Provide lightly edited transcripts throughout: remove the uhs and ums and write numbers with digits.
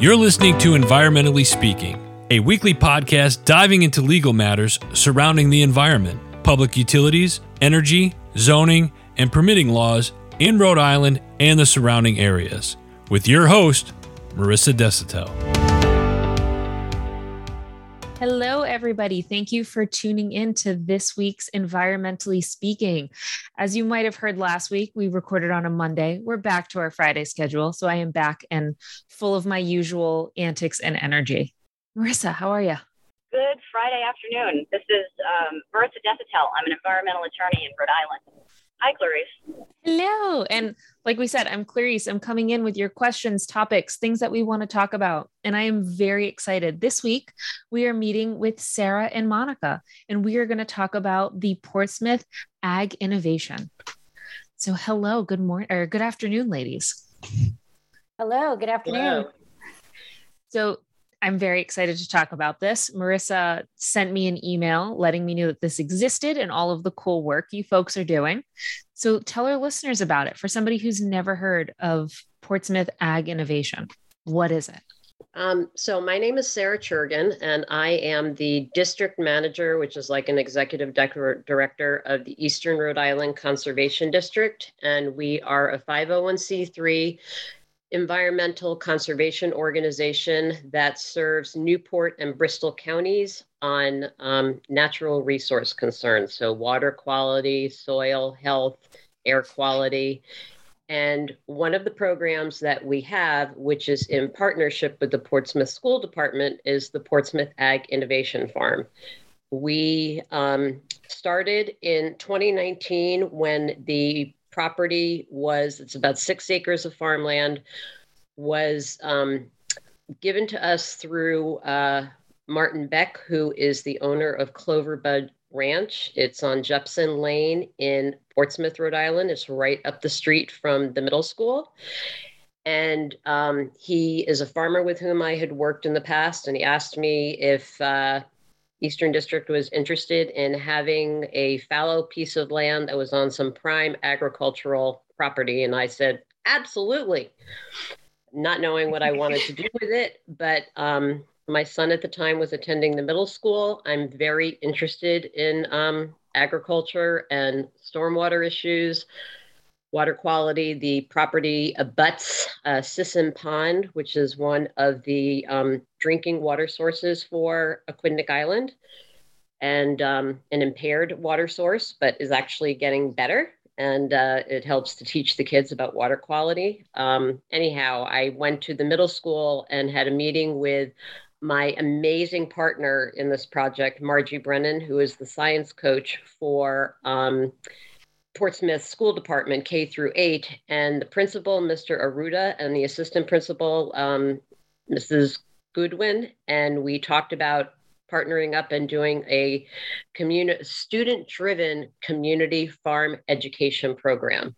You're listening to Environmentally Speaking, a weekly podcast diving into legal matters surrounding the environment, public utilities, energy, zoning, and permitting laws in Rhode Island and the surrounding areas. With your host, Marissa Desautel. Hello, everybody. Thank you for tuning in to this week's Environmentally Speaking. As you might have heard last week, we recorded on a Monday. We're back to our Friday schedule, so I am back and full of my usual antics and energy. Marissa, how are you? Good Friday afternoon. This is Marissa Desautel. I'm an environmental attorney in Rhode Island. Hi, Clarice. Hello. And like we said, I'm Clarice. I'm coming in with your questions, topics, things that we want to talk about. And I am very excited. This week, we are meeting with Sarah and Monica, and we are going to talk about the Portsmouth Ag Innovation. So hello, good morning, or good afternoon, ladies. Hello, good afternoon. Hello. So I'm very excited to talk about this. Marissa sent me an email letting me know that this existed and all of the cool work you folks are doing. So tell our listeners about it. For somebody who's never heard of Portsmouth Ag Innovation, what is it? So my name is Sarah Churgin, and I am the district manager, which is like an executive director of the Eastern Rhode Island Conservation District. And we are a 501c3 environmental conservation organization that serves Newport and Bristol counties on natural resource concerns. So water quality, soil health, air quality. And one of the programs that we have, which is in partnership with the Portsmouth School Department, is the Portsmouth Ag Innovation Farm. We started in 2019 when the property was, it's about 6 acres of farmland, was given to us through Martin Beck, who is the owner of Cloverbud Ranch. It's on Jepson Lane in Portsmouth, Rhode Island. It's right up the street from the middle school. And he is a farmer with whom I had worked in the past, and he asked me if Eastern District was interested in having a fallow piece of land that was on some prime agricultural property. And I said, absolutely, not knowing what I wanted to do with it. But my son at the time was attending the middle school. I'm very interested in agriculture and stormwater issues, water quality. The property abuts Sisson Pond, which is one of the drinking water sources for Aquidneck Island, and an impaired water source, but is actually getting better. And it helps to teach the kids about water quality. Anyhow, I went to the middle school and had a meeting with my amazing partner in this project, Margie Brennan, who is the science coach for Portsmouth School Department, K-8, and the principal, Mr. Aruda, and the assistant principal, Mrs. Goodwin. And we talked about partnering up and doing a student-driven community farm education program,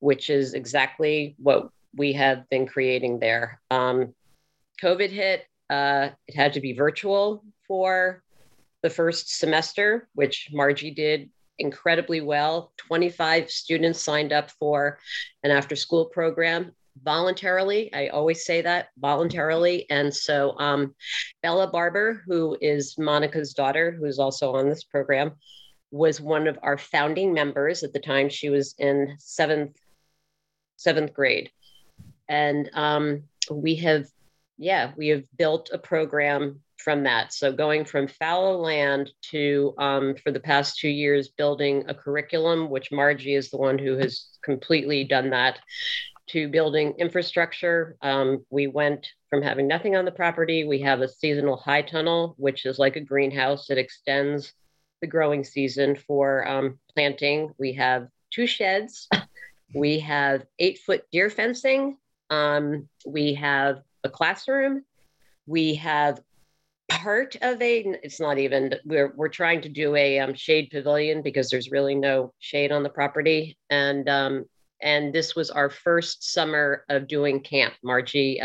which is exactly what we have been creating there. COVID hit. It had to be virtual for the first semester, which Margie did incredibly well. 25 students signed up for an after-school program voluntarily. I always say that, voluntarily. And so Bella Barber, who is Monica's daughter, who's also on this program, was one of our founding members at the time. She was in seventh grade. And we have built a program from that. So going from fallow land to, for the past 2 years, building a curriculum, which Margie is the one who has completely done that, to building infrastructure. We went from having nothing on the property. We have a seasonal high tunnel, which is like a greenhouse. It extends the growing season for planting. We have 2 sheds. We have 8-foot deer fencing. We have a classroom. We have part of we're trying to do a shade pavilion because there's really no shade on the property. And this was our first summer of doing camp. Margie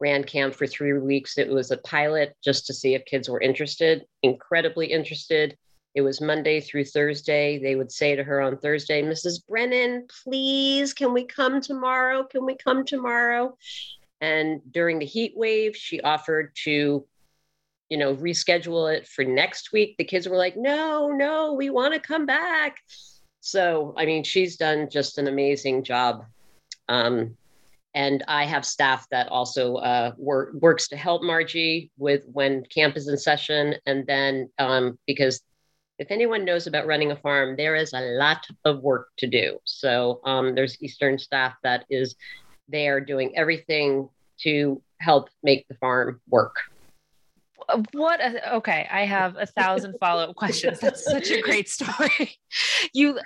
ran camp for 3 weeks. It was a pilot just to see if kids were interested, incredibly interested. It was Monday through Thursday. They would say to her on Thursday, Mrs. Brennan, please, can we come tomorrow? And during the heat wave, she offered to, you know, reschedule it for next week. The kids were like, no, we want to come back. So, I mean, she's done just an amazing job. And I have staff that also works to help Margie with when camp is in session. And then because if anyone knows about running a farm, there is a lot of work to do. So there's Eastern staff that is there doing everything to help make the farm work. Okay, I have 1,000 follow-up questions. That's such a great story.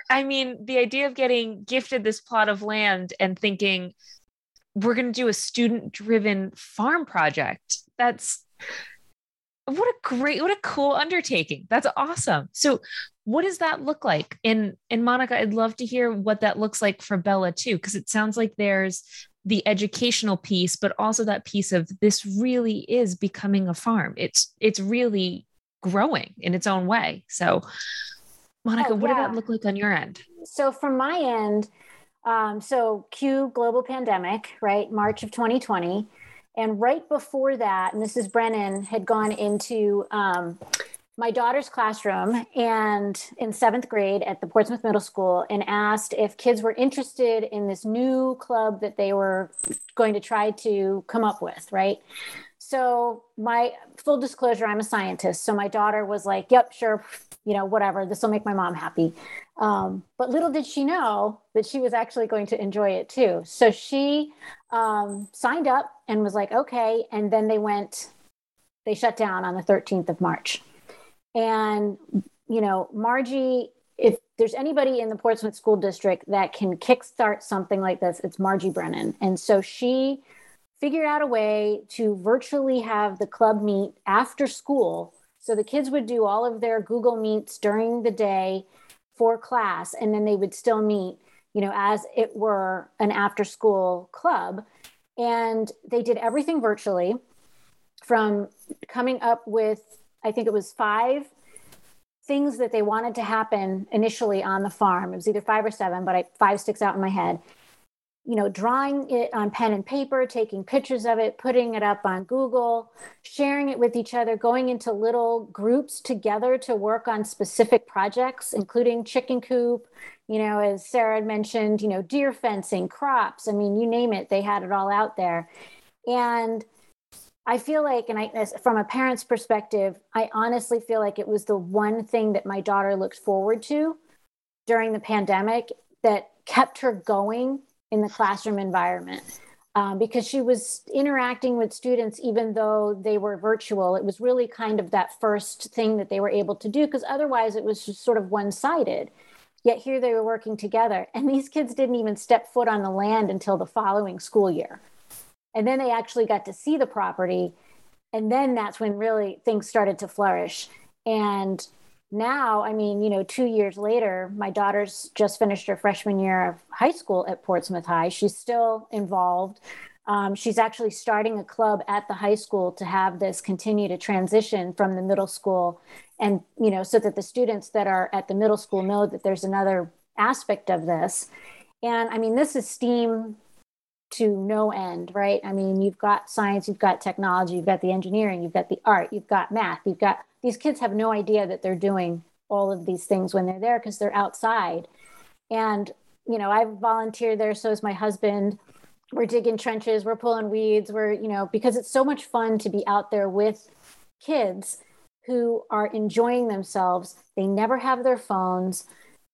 I mean, the idea of getting gifted this plot of land and thinking we're going to do a student-driven farm project. What a cool undertaking. That's awesome. So what does that look like? And Monica, I'd love to hear what that looks like for Bella too, because it sounds like there's the educational piece, but also that piece of this really is becoming a farm. It's really growing in its own way. So Monica, what did that look like on your end? So from my end, so cue global pandemic, right? March of 2020. And right before that, Mrs. Brennan had gone into my daughter's classroom and in 7th grade at the Portsmouth Middle School and asked if kids were interested in this new club that they were going to try to come up with, right? So my full disclosure, I'm a scientist. So my daughter was like, yep, sure, you know, whatever, this will make my mom happy. But little did she know that she was actually going to enjoy it too. So she signed up and was like, okay. And then they shut down on the 13th of March. And, you know, Margie, if there's anybody in the Portsmouth School District that can kickstart something like this, it's Margie Brennan. And so she figured out a way to virtually have the club meet after school. So the kids would do all of their Google Meets during the day for class, and then they would still meet, you know, as it were an after-school club. And they did everything virtually, from coming up with, I think it was 5 things that they wanted to happen initially on the farm. It was either 5 or 7, but 5 sticks out in my head. You know, drawing it on pen and paper, taking pictures of it, putting it up on Google, sharing it with each other, going into little groups together to work on specific projects, including chicken coop, you know, as Sarah had mentioned, you know, deer fencing, crops. I mean, you name it, they had it all out there. And I feel like, from a parent's perspective, I honestly feel like it was the one thing that my daughter looked forward to during the pandemic that kept her going in the classroom environment, because she was interacting with students, even though they were virtual. It was really kind of that first thing that they were able to do, because otherwise it was just sort of one-sided. Yet here they were working together. And these kids didn't even step foot on the land until the following school year. And then they actually got to see the property. And then that's when really things started to flourish. And now, I mean, you know, 2 years later, my daughter's just finished her freshman year of high school at Portsmouth High. She's still involved. She's actually starting a club at the high school to have this continue to transition from the middle school. And, you know, so that the students that are at the middle school know that there's another aspect of this. And I mean, this is STEAM to no end, right? I mean, you've got science, you've got technology, you've got the engineering, you've got the art, you've got math, you've got, these kids have no idea that they're doing all of these things when they're there, because they're outside. And, you know, I volunteer there, so is my husband. We're digging trenches, we're pulling weeds, we're, you know, because it's so much fun to be out there with kids who are enjoying themselves. They never have their phones.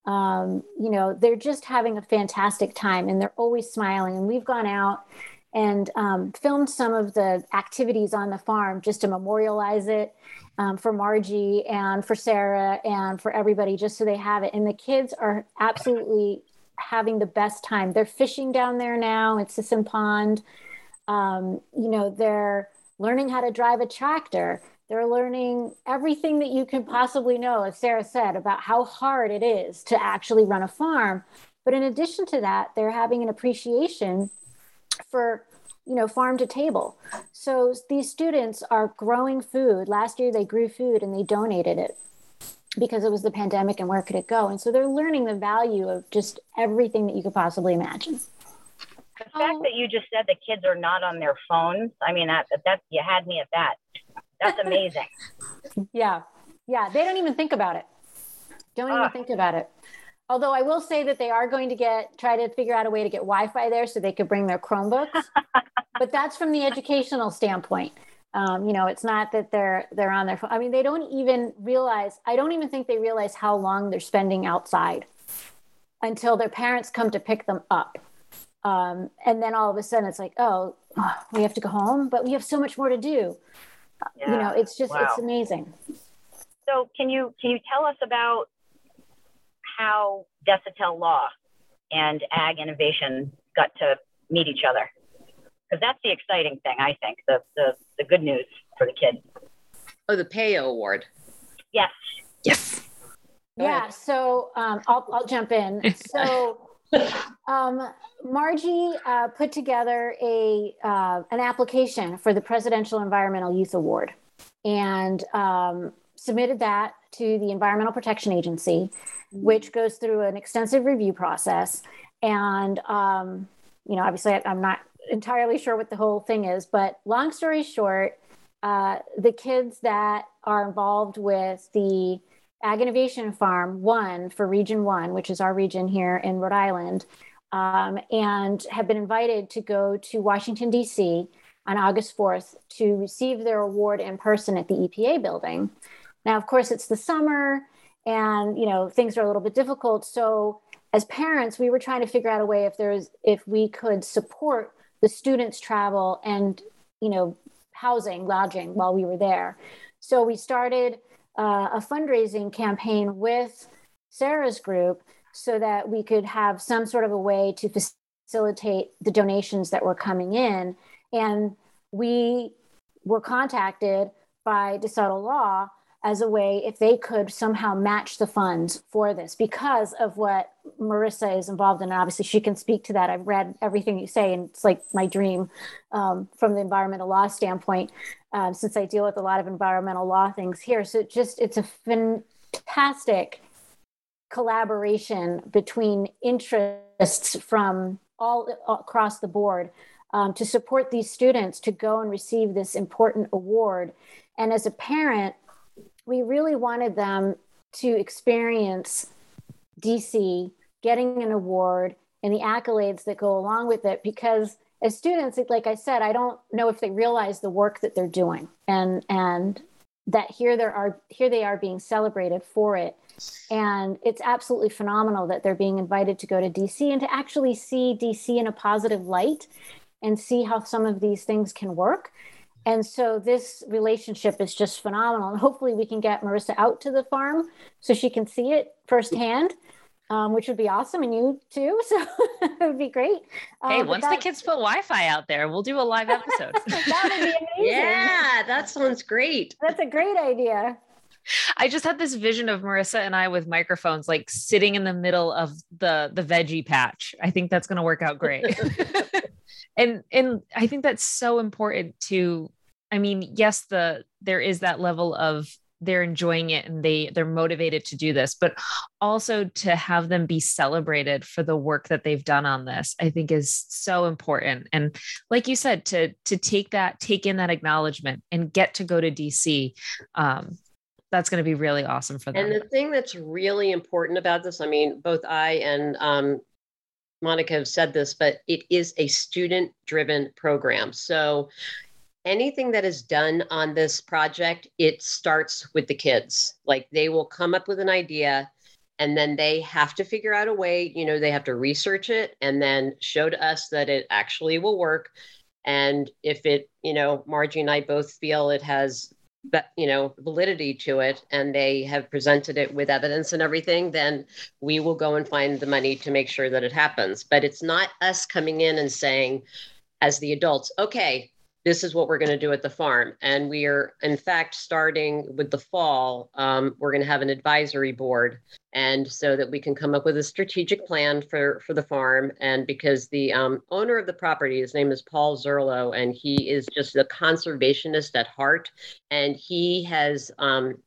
You know, they're just having a fantastic time, and they're always smiling. And we've gone out and filmed some of the activities on the farm just to memorialize it for Margie and for Sarah and for everybody, just so they have it. And the kids are absolutely having the best time. They're fishing down there now at Sisson Pond. You know, they're learning how to drive a tractor. They're learning everything that you can possibly know, as Sarah said, about how hard it is to actually run a farm. But in addition to that, they're having an appreciation for, you know, farm to table. So these students are growing food. Last year, they grew food and they donated it because it was the pandemic and where could it go? And so they're learning the value of just everything that you could possibly imagine. fact that you just said that kids are not on their phones, I mean, that you had me at that. That's amazing. Yeah. They don't even think about it. Don't even think about it. Although I will say that they are going to try to figure out a way to get Wi-Fi there so they could bring their Chromebooks, but that's from the educational standpoint. It's not that they're on their phone. I mean, they don't even realize, I don't even think they realize how long they're spending outside until their parents come to pick them up. And then all of a sudden it's like, oh, we have to go home, but we have so much more to do. Yeah. It's just, wow. It's amazing. So can you tell us about how Desautel Law and Ag Innovation got to meet each other? Because that's the exciting thing, I think, the good news for the kids. Oh, the PEYA award. Yes. Yeah. So I'll jump in. So Margie put together an application for the Presidential Environmental Youth Award and submitted that to the Environmental Protection Agency, which goes through an extensive review process. And, obviously I'm not entirely sure what the whole thing is, but long story short, the kids that are involved with the Ag Innovation Farm won for Region 1, which is our region here in Rhode Island, and have been invited to go to Washington, D.C. on August 4th to receive their award in person at the EPA building. Now, of course, it's the summer and, things are a little bit difficult. So as parents, we were trying to figure out a way if we could support the students' travel and, housing, lodging while we were there. So we started a fundraising campaign with Sarah's group so that we could have some sort of a way to facilitate the donations that were coming in. And we were contacted by Desautel Law as a way if they could somehow match the funds for this because of what Marissa is involved in. And obviously she can speak to that. I've read everything you say and it's like my dream from the environmental law standpoint since I deal with a lot of environmental law things here. So it's a fantastic collaboration between interests from all across the board to support these students to go and receive this important award. And as a parent, we really wanted them to experience DC, getting an award and the accolades that go along with it, because as students, like I said, I don't know if they realize the work that they're doing and that here they are being celebrated for it. And it's absolutely phenomenal that they're being invited to go to DC and to actually see DC in a positive light and see how some of these things can work. And so this relationship is just phenomenal. And hopefully we can get Marissa out to the farm so she can see it firsthand, which would be awesome. And you too. So it would be great. Hey, once the kids put Wi-Fi out there, we'll do a live episode. That would be amazing. Yeah, that sounds great. That's a great idea. I just had this vision of Marissa and I with microphones, like sitting in the middle of the veggie patch. I think that's going to work out great. And I think that's so important to, yes, there is that level of they're enjoying it and they're motivated to do this, but also to have them be celebrated for the work that they've done on this, I think is so important. And like you said, to take in that acknowledgement and get to go to DC, that's going to be really awesome for them. And the thing that's really important about this, both I and, Monica have said this, but it is a student-driven program. So anything that is done on this project, it starts with the kids. Like they will come up with an idea and then they have to figure out a way, they have to research it and then show to us that it actually will work. And if it, Margie and I both feel it has, validity to it and they have presented it with evidence and everything, then we will go and find the money to make sure that it happens. But it's not us coming in and saying as the adults, okay, this is what we're going to do at the farm. And we are, in fact, starting with the fall, we're going to have an advisory board. And so that we can come up with a strategic plan for the farm. And because the owner of the property, his name is Paul Zerlo, and he is just a conservationist at heart. And he has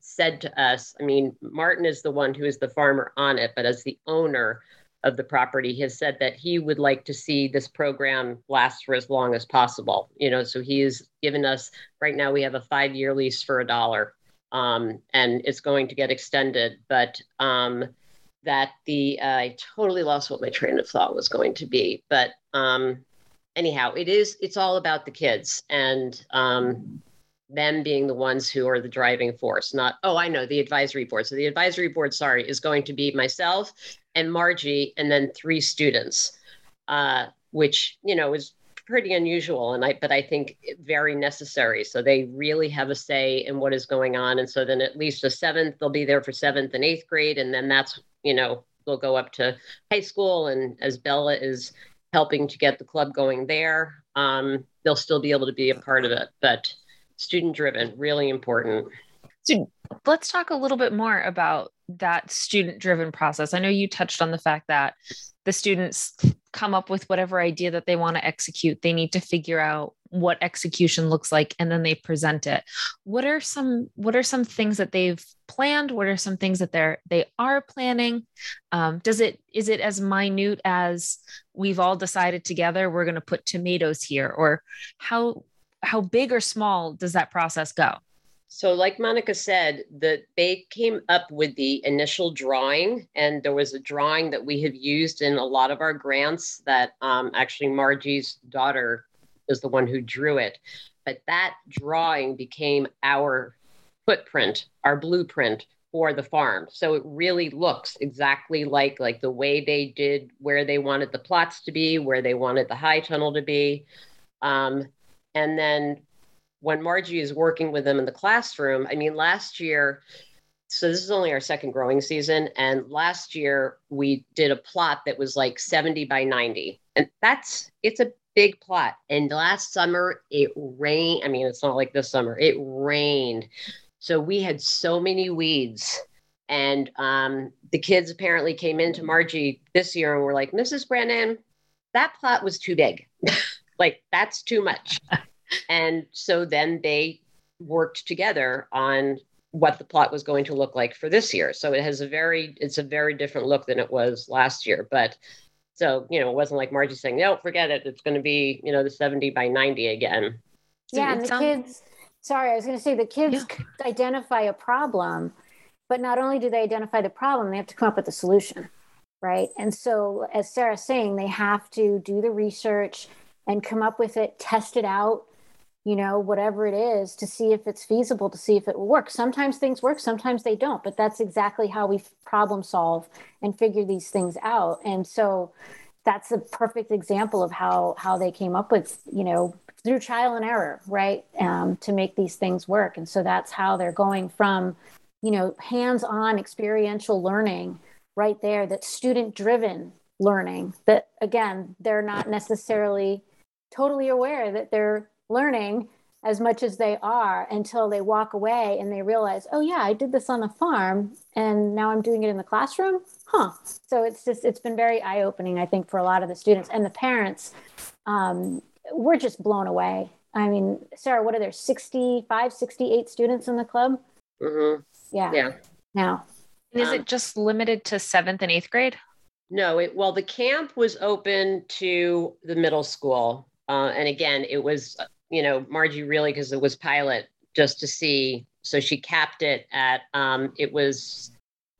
said to us, Martin is the one who is the farmer on it, but as the owner, of the property has said that he would like to see this program last for as long as possible. You know, so he has given us, right now we have a 5-year lease for $1, and it's going to get extended, but I totally lost what my train of thought was going to be, but anyhow, it's all about the kids and them being the ones who are the driving force, not, oh, I know, the advisory board. So the advisory board, sorry, is going to be myself and Margie and then 3 students, which, you know, is pretty unusual. But I think very necessary. So they really have a say in what is going on. And so then at least the 7th, they'll be there for 7th and 8th grade. And then that's, you know, they'll go up to high school. And as Bella is helping to get the club going there, they'll still be able to be a part of it. But student-driven, really important. So let's talk a little bit more about that student-driven process. I know you touched on the fact that the students come up with whatever idea that they want to execute. They need to figure out what execution looks like, and then they present it. What are some things that they've planned? What are some things that they are planning? Is it as minute as we've all decided together, we're going to put tomatoes here, or how big or small does that process go? So like Monica said, they came up with the initial drawing, and there was a drawing that we have used in a lot of our grants that actually Margie's daughter is the one who drew it. But that drawing became our footprint, our blueprint for the farm. So it really looks exactly like the way they did, where they wanted the plots to be, where they wanted the high tunnel to be. And then when Margie is working with them in the classroom, I mean, last year, so this is only our 2nd growing season. And last year we did a plot that was like 70 by 90. And it's a big plot. And last summer it rained. I mean, it's not like this summer, it rained. So we had so many weeds. And the kids apparently came into Margie this year and were like, Mrs. Brennan, that plot was too big. Like, that's too much. And so then they worked together on what the plot was going to look like for this year. So it has it's a very different look than it was last year. But so, you know, it wasn't like Margie saying, no, forget it, it's going to be, you know, the 70 by 90 again. Yeah. And the kids identify a problem, but not only do they identify the problem, they have to come up with a solution. Right. And so as Sarah's saying, they have to do the research and come up with it, test it out, you know, whatever it is, to see if it's feasible, to see if it will work. Sometimes things work, sometimes they don't, but that's exactly how we problem solve and figure these things out. And so that's a perfect example of how they came up with, you know, through trial and error, right, to make these things work. And so that's how they're going from, you know, hands-on experiential learning right there, that's student-driven learning, that, again, they're not necessarily totally aware that they're learning as much as they are until they walk away and they realize, oh yeah, I did this on the farm and now I'm doing it in the classroom. So it's been very eye-opening, I think, for a lot of the students and the parents. We're just blown away. I mean, Sarah, what are there, 65, 68 students in the club? Mm-hmm. Yeah. Now. And is it just limited to 7th and 8th grade? No, the camp was open to the middle school. And again, it was, you know, Margie really, because it was pilot, just to see. So she capped it at, it was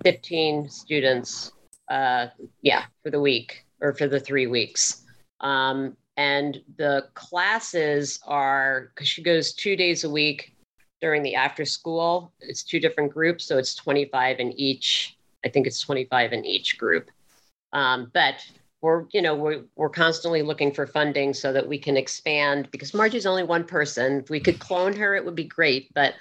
15 students, for the week or for the 3 weeks. And the classes are, because she goes 2 days a week during the after school, it's 2 different groups. So it's 25 in each group. But we're constantly looking for funding so that we can expand, because Margie's only one person. If we could clone her, it would be great, but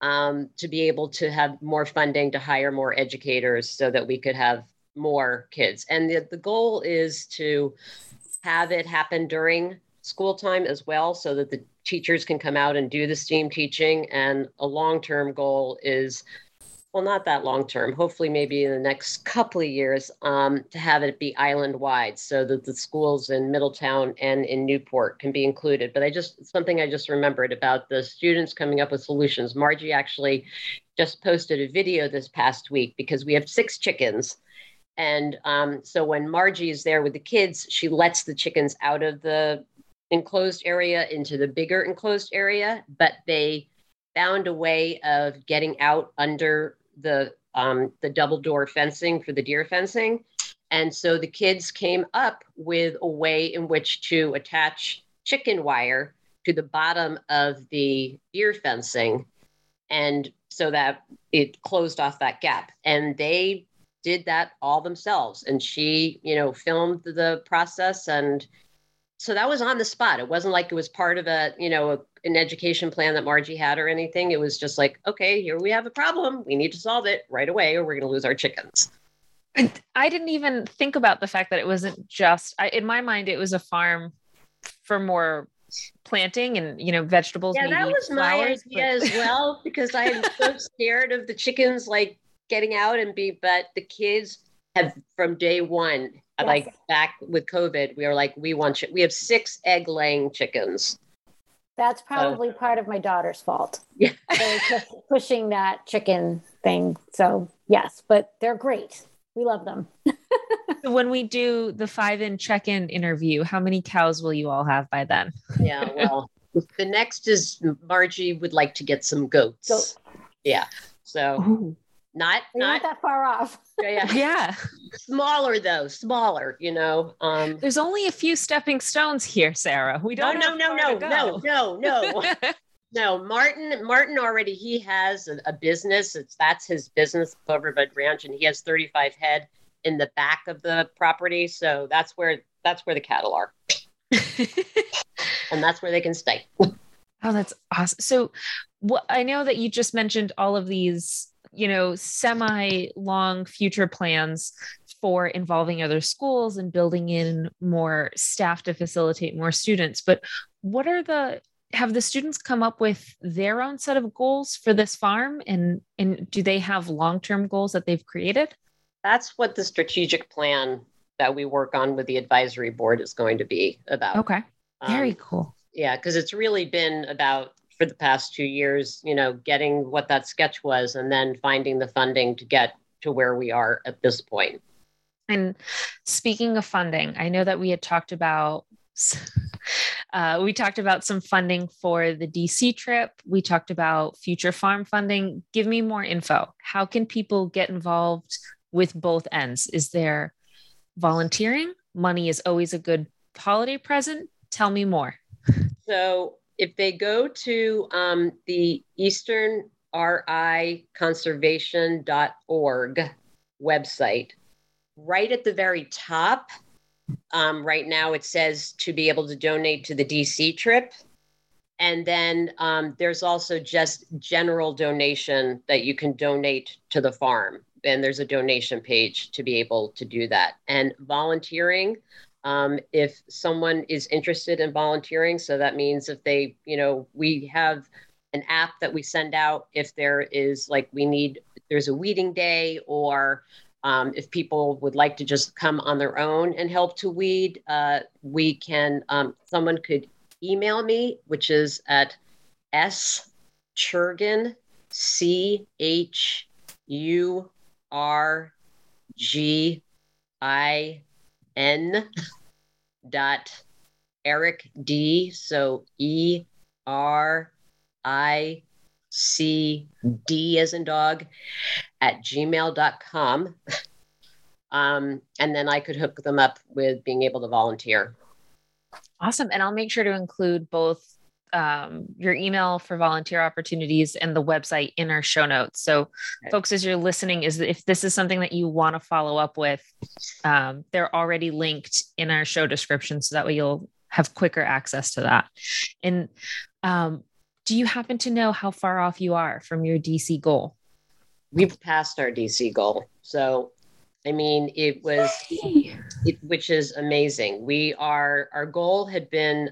to be able to have more funding to hire more educators so that we could have more kids. And the goal is to have it happen during school time as well, so that the teachers can come out and do the STEAM teaching. And a long-term goal is, well, not that long term, hopefully maybe in the next couple of years, to have it be island wide so that the schools in Middletown and in Newport can be included. But something I just remembered about the students coming up with solutions. Margie actually just posted a video this past week because we have 6 chickens And so when Margie is there with the kids, she lets the chickens out of the enclosed area into the bigger enclosed area, but they found a way of getting out under the double door fencing for the deer fencing. And so the kids came up with a way in which to attach chicken wire to the bottom of the deer fencing. And so that it closed off that gap. And they did that all themselves. And she, you know, filmed the process. And so that was on the spot. It wasn't like it was part of a, you know, an education plan that Margie had or anything. It was just like, okay, here we have a problem. We need to solve it right away or we're going to lose our chickens. I didn't even think about the fact that it wasn't just, in my mind, it was a farm for more planting and, you know, vegetables. Yeah, maybe that was flowers, my idea as well, because I'm so scared of the chickens, like, getting out and be, but the kids have from day one, yes. Like back with COVID, we were like, we have 6 egg laying chickens. That's probably part of my daughter's fault. Yeah. Pushing that chicken thing. So yes, but they're great. We love them. When we do the 5-in check-in interview, how many cows will you all have by then? Yeah. Well, the next is Margie would like to get some goats. Yeah. So ooh. Not that far off. Yeah. Smaller though, you know. There's only a few stepping stones here, Sarah. We don't know. No. No, Martin already, he has a business. That's his business, Cloverbud Ranch, and he has 35 head in the back of the property. So that's where the cattle are. And that's where they can stay. Oh, that's awesome. So I know that you just mentioned all of these, you know, semi-long future plans for involving other schools and building in more staff to facilitate more students. But have the students come up with their own set of goals for this farm? And do they have long-term goals that they've created? That's what the strategic plan that we work on with the advisory board is going to be about. Okay. Very cool. Yeah. 'Cause it's really been about, for the past 2 years, you know, getting what that sketch was and then finding the funding to get to where we are at this point. And speaking of funding, I know that we had talked about, some funding for the DC trip. We talked about future farm funding. Give me more info. How can people get involved with both ends? Is there volunteering? Money is always a good holiday present. Tell me more. So if they go to the easternriconservation.org website, right at the very top, right now it says to be able to donate to the DC trip. And then there's also just general donation that you can donate to the farm. And there's a donation page to be able to do that. And volunteering, if someone is interested in volunteering, so that means if they, you know, we have an app that we send out if there is like there's a weeding day, or if people would like to just come on their own and help to weed, we can, someone could email me, which is at schurgin, CHURGIN.ERICD, so ERICD as in dog, at gmail.com. And then I could hook them up with being able to volunteer. Awesome. And I'll make sure to include both your email for volunteer opportunities and the website in our show notes. So okay. Folks, as you're listening, if this is something that you want to follow up with, they're already linked in our show description. So that way you'll have quicker access to that. And do you happen to know how far off you are from your DC goal? We've passed our DC goal. So, I mean, which is amazing. Our goal had been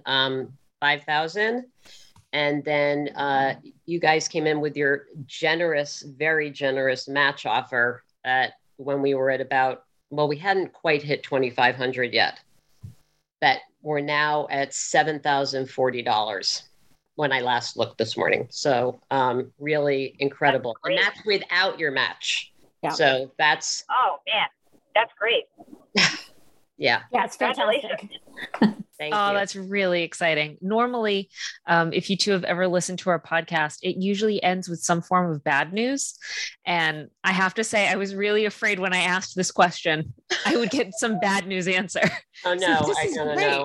5,000. And then you guys came in with your generous, very generous match offer when we were at about, well, we hadn't quite hit 2,500 yet, but we're now at $7,040 when I last looked this morning. So really incredible. And that's without your match. Yeah. So that's, oh man, that's great. Yeah. Yeah, it's fantastic. Thank you. That's really exciting. Normally, if you two have ever listened to our podcast, it usually ends with some form of bad news. And I have to say, I was really afraid when I asked this question, I would get some bad news answer. Oh, no, so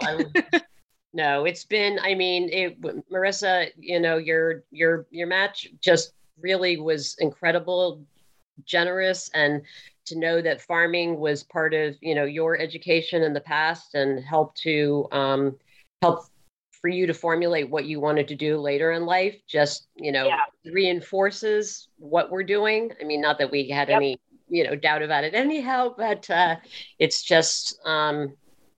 No, it's been, Marissa, you know, your match just really was incredible, generous, and to know that farming was part of, you know, your education in the past and helped to help for you to formulate what you wanted to do later in life, just, you know, reinforces what we're doing. I mean, not that we had any, you know, doubt about it anyhow, but it's just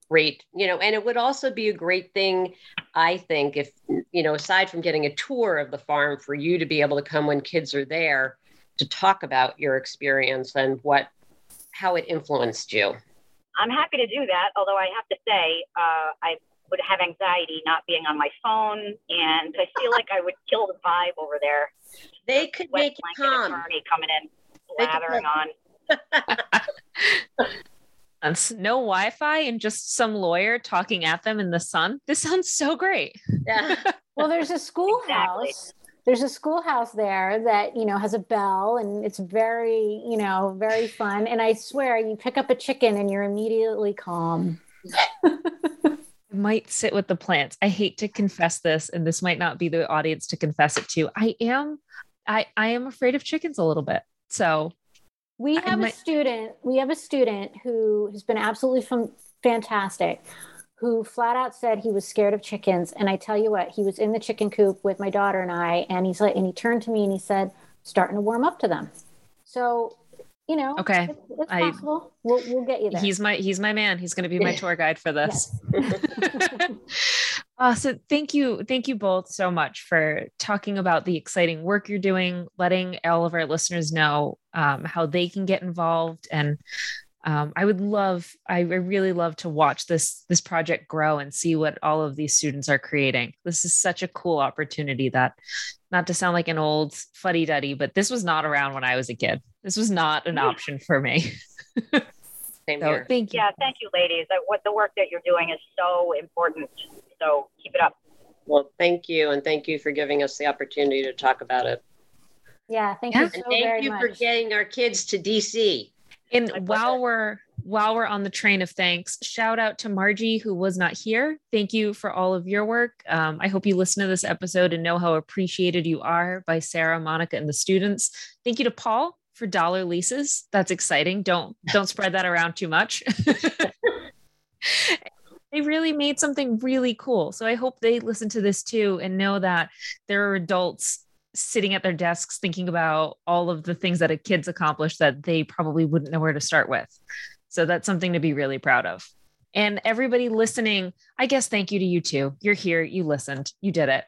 great, you know, and it would also be a great thing, I think, if, you know, aside from getting a tour of the farm, for you to be able to come when kids are there to talk about your experience and how it influenced you. I'm happy to do that. Although I have to say, I would have anxiety not being on my phone, and I feel like I would kill the vibe over there. They could make you calm. Coming in, blathering on. And no Wi-Fi and just some lawyer talking at them in the sun. This sounds so great. Yeah. Well, there's a schoolhouse. Exactly. There's a schoolhouse there that, you know, has a bell, and it's very, you know, very fun. And I swear you pick up a chicken and you're immediately calm. I might sit with the plants. I hate to confess this, and this might not be the audience to confess it to. I am afraid of chickens a little bit. So we have a student who has been absolutely fantastic, who flat out said he was scared of chickens. And I tell you what, he was in the chicken coop with my daughter and I, and he's like, and he turned to me and he said, starting to warm up to them. So, you know, okay, it's possible. We'll get you there. He's my man. He's going to be my tour guide for this. So thank you both so much for talking about the exciting work you're doing, letting all of our listeners know how they can get involved, and I really love to watch this project grow and see what all of these students are creating. This is such a cool opportunity that, not to sound like an old fuddy-duddy, but this was not around when I was a kid. This was not an option for me. Same here. Thank you. Yeah, thank you, ladies. The work that you're doing is so important. So keep it up. Well, thank you. And thank you for giving us the opportunity to talk about it. Yeah, thank you so very much. Thank you for getting our kids to D.C. And while we're on the train of thanks, shout out to Margie, who was not here. Thank you for all of your work. I hope you listen to this episode and know how appreciated you are by Sarah, Monica, and the students. Thank you to Paul for dollar leases. That's exciting. Don't spread that around too much. They really made something really cool. So I hope they listen to this too and know that there are adults sitting at their desks thinking about all of the things that a kid's accomplished that they probably wouldn't know where to start with. So that's something to be really proud of. And everybody listening, I guess, thank you to you too. You're here, you listened, you did it.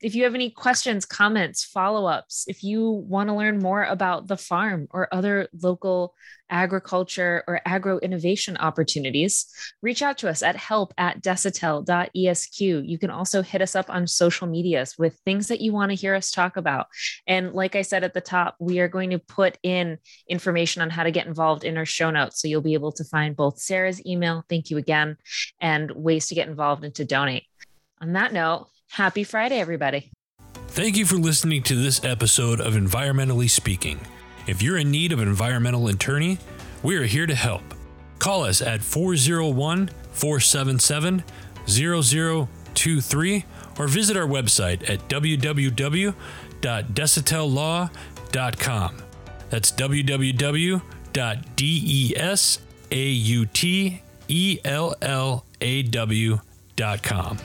If you have any questions, comments, follow-ups, if you want to learn more about the farm or other local agriculture or agro-innovation opportunities, reach out to us at help@desautel.esq. You can also hit us up on social medias with things that you want to hear us talk about. And like I said at the top, we are going to put in information on how to get involved in our show notes. So you'll be able to find both Sarah's email, thank you again, and ways to get involved and to donate. On that note, happy Friday, everybody. Thank you for listening to this episode of Environmentally Speaking. If you're in need of an environmental attorney, we are here to help. Call us at 401-477-0023 or visit our website at www.desautellaw.com. That's www.desautellaw.com.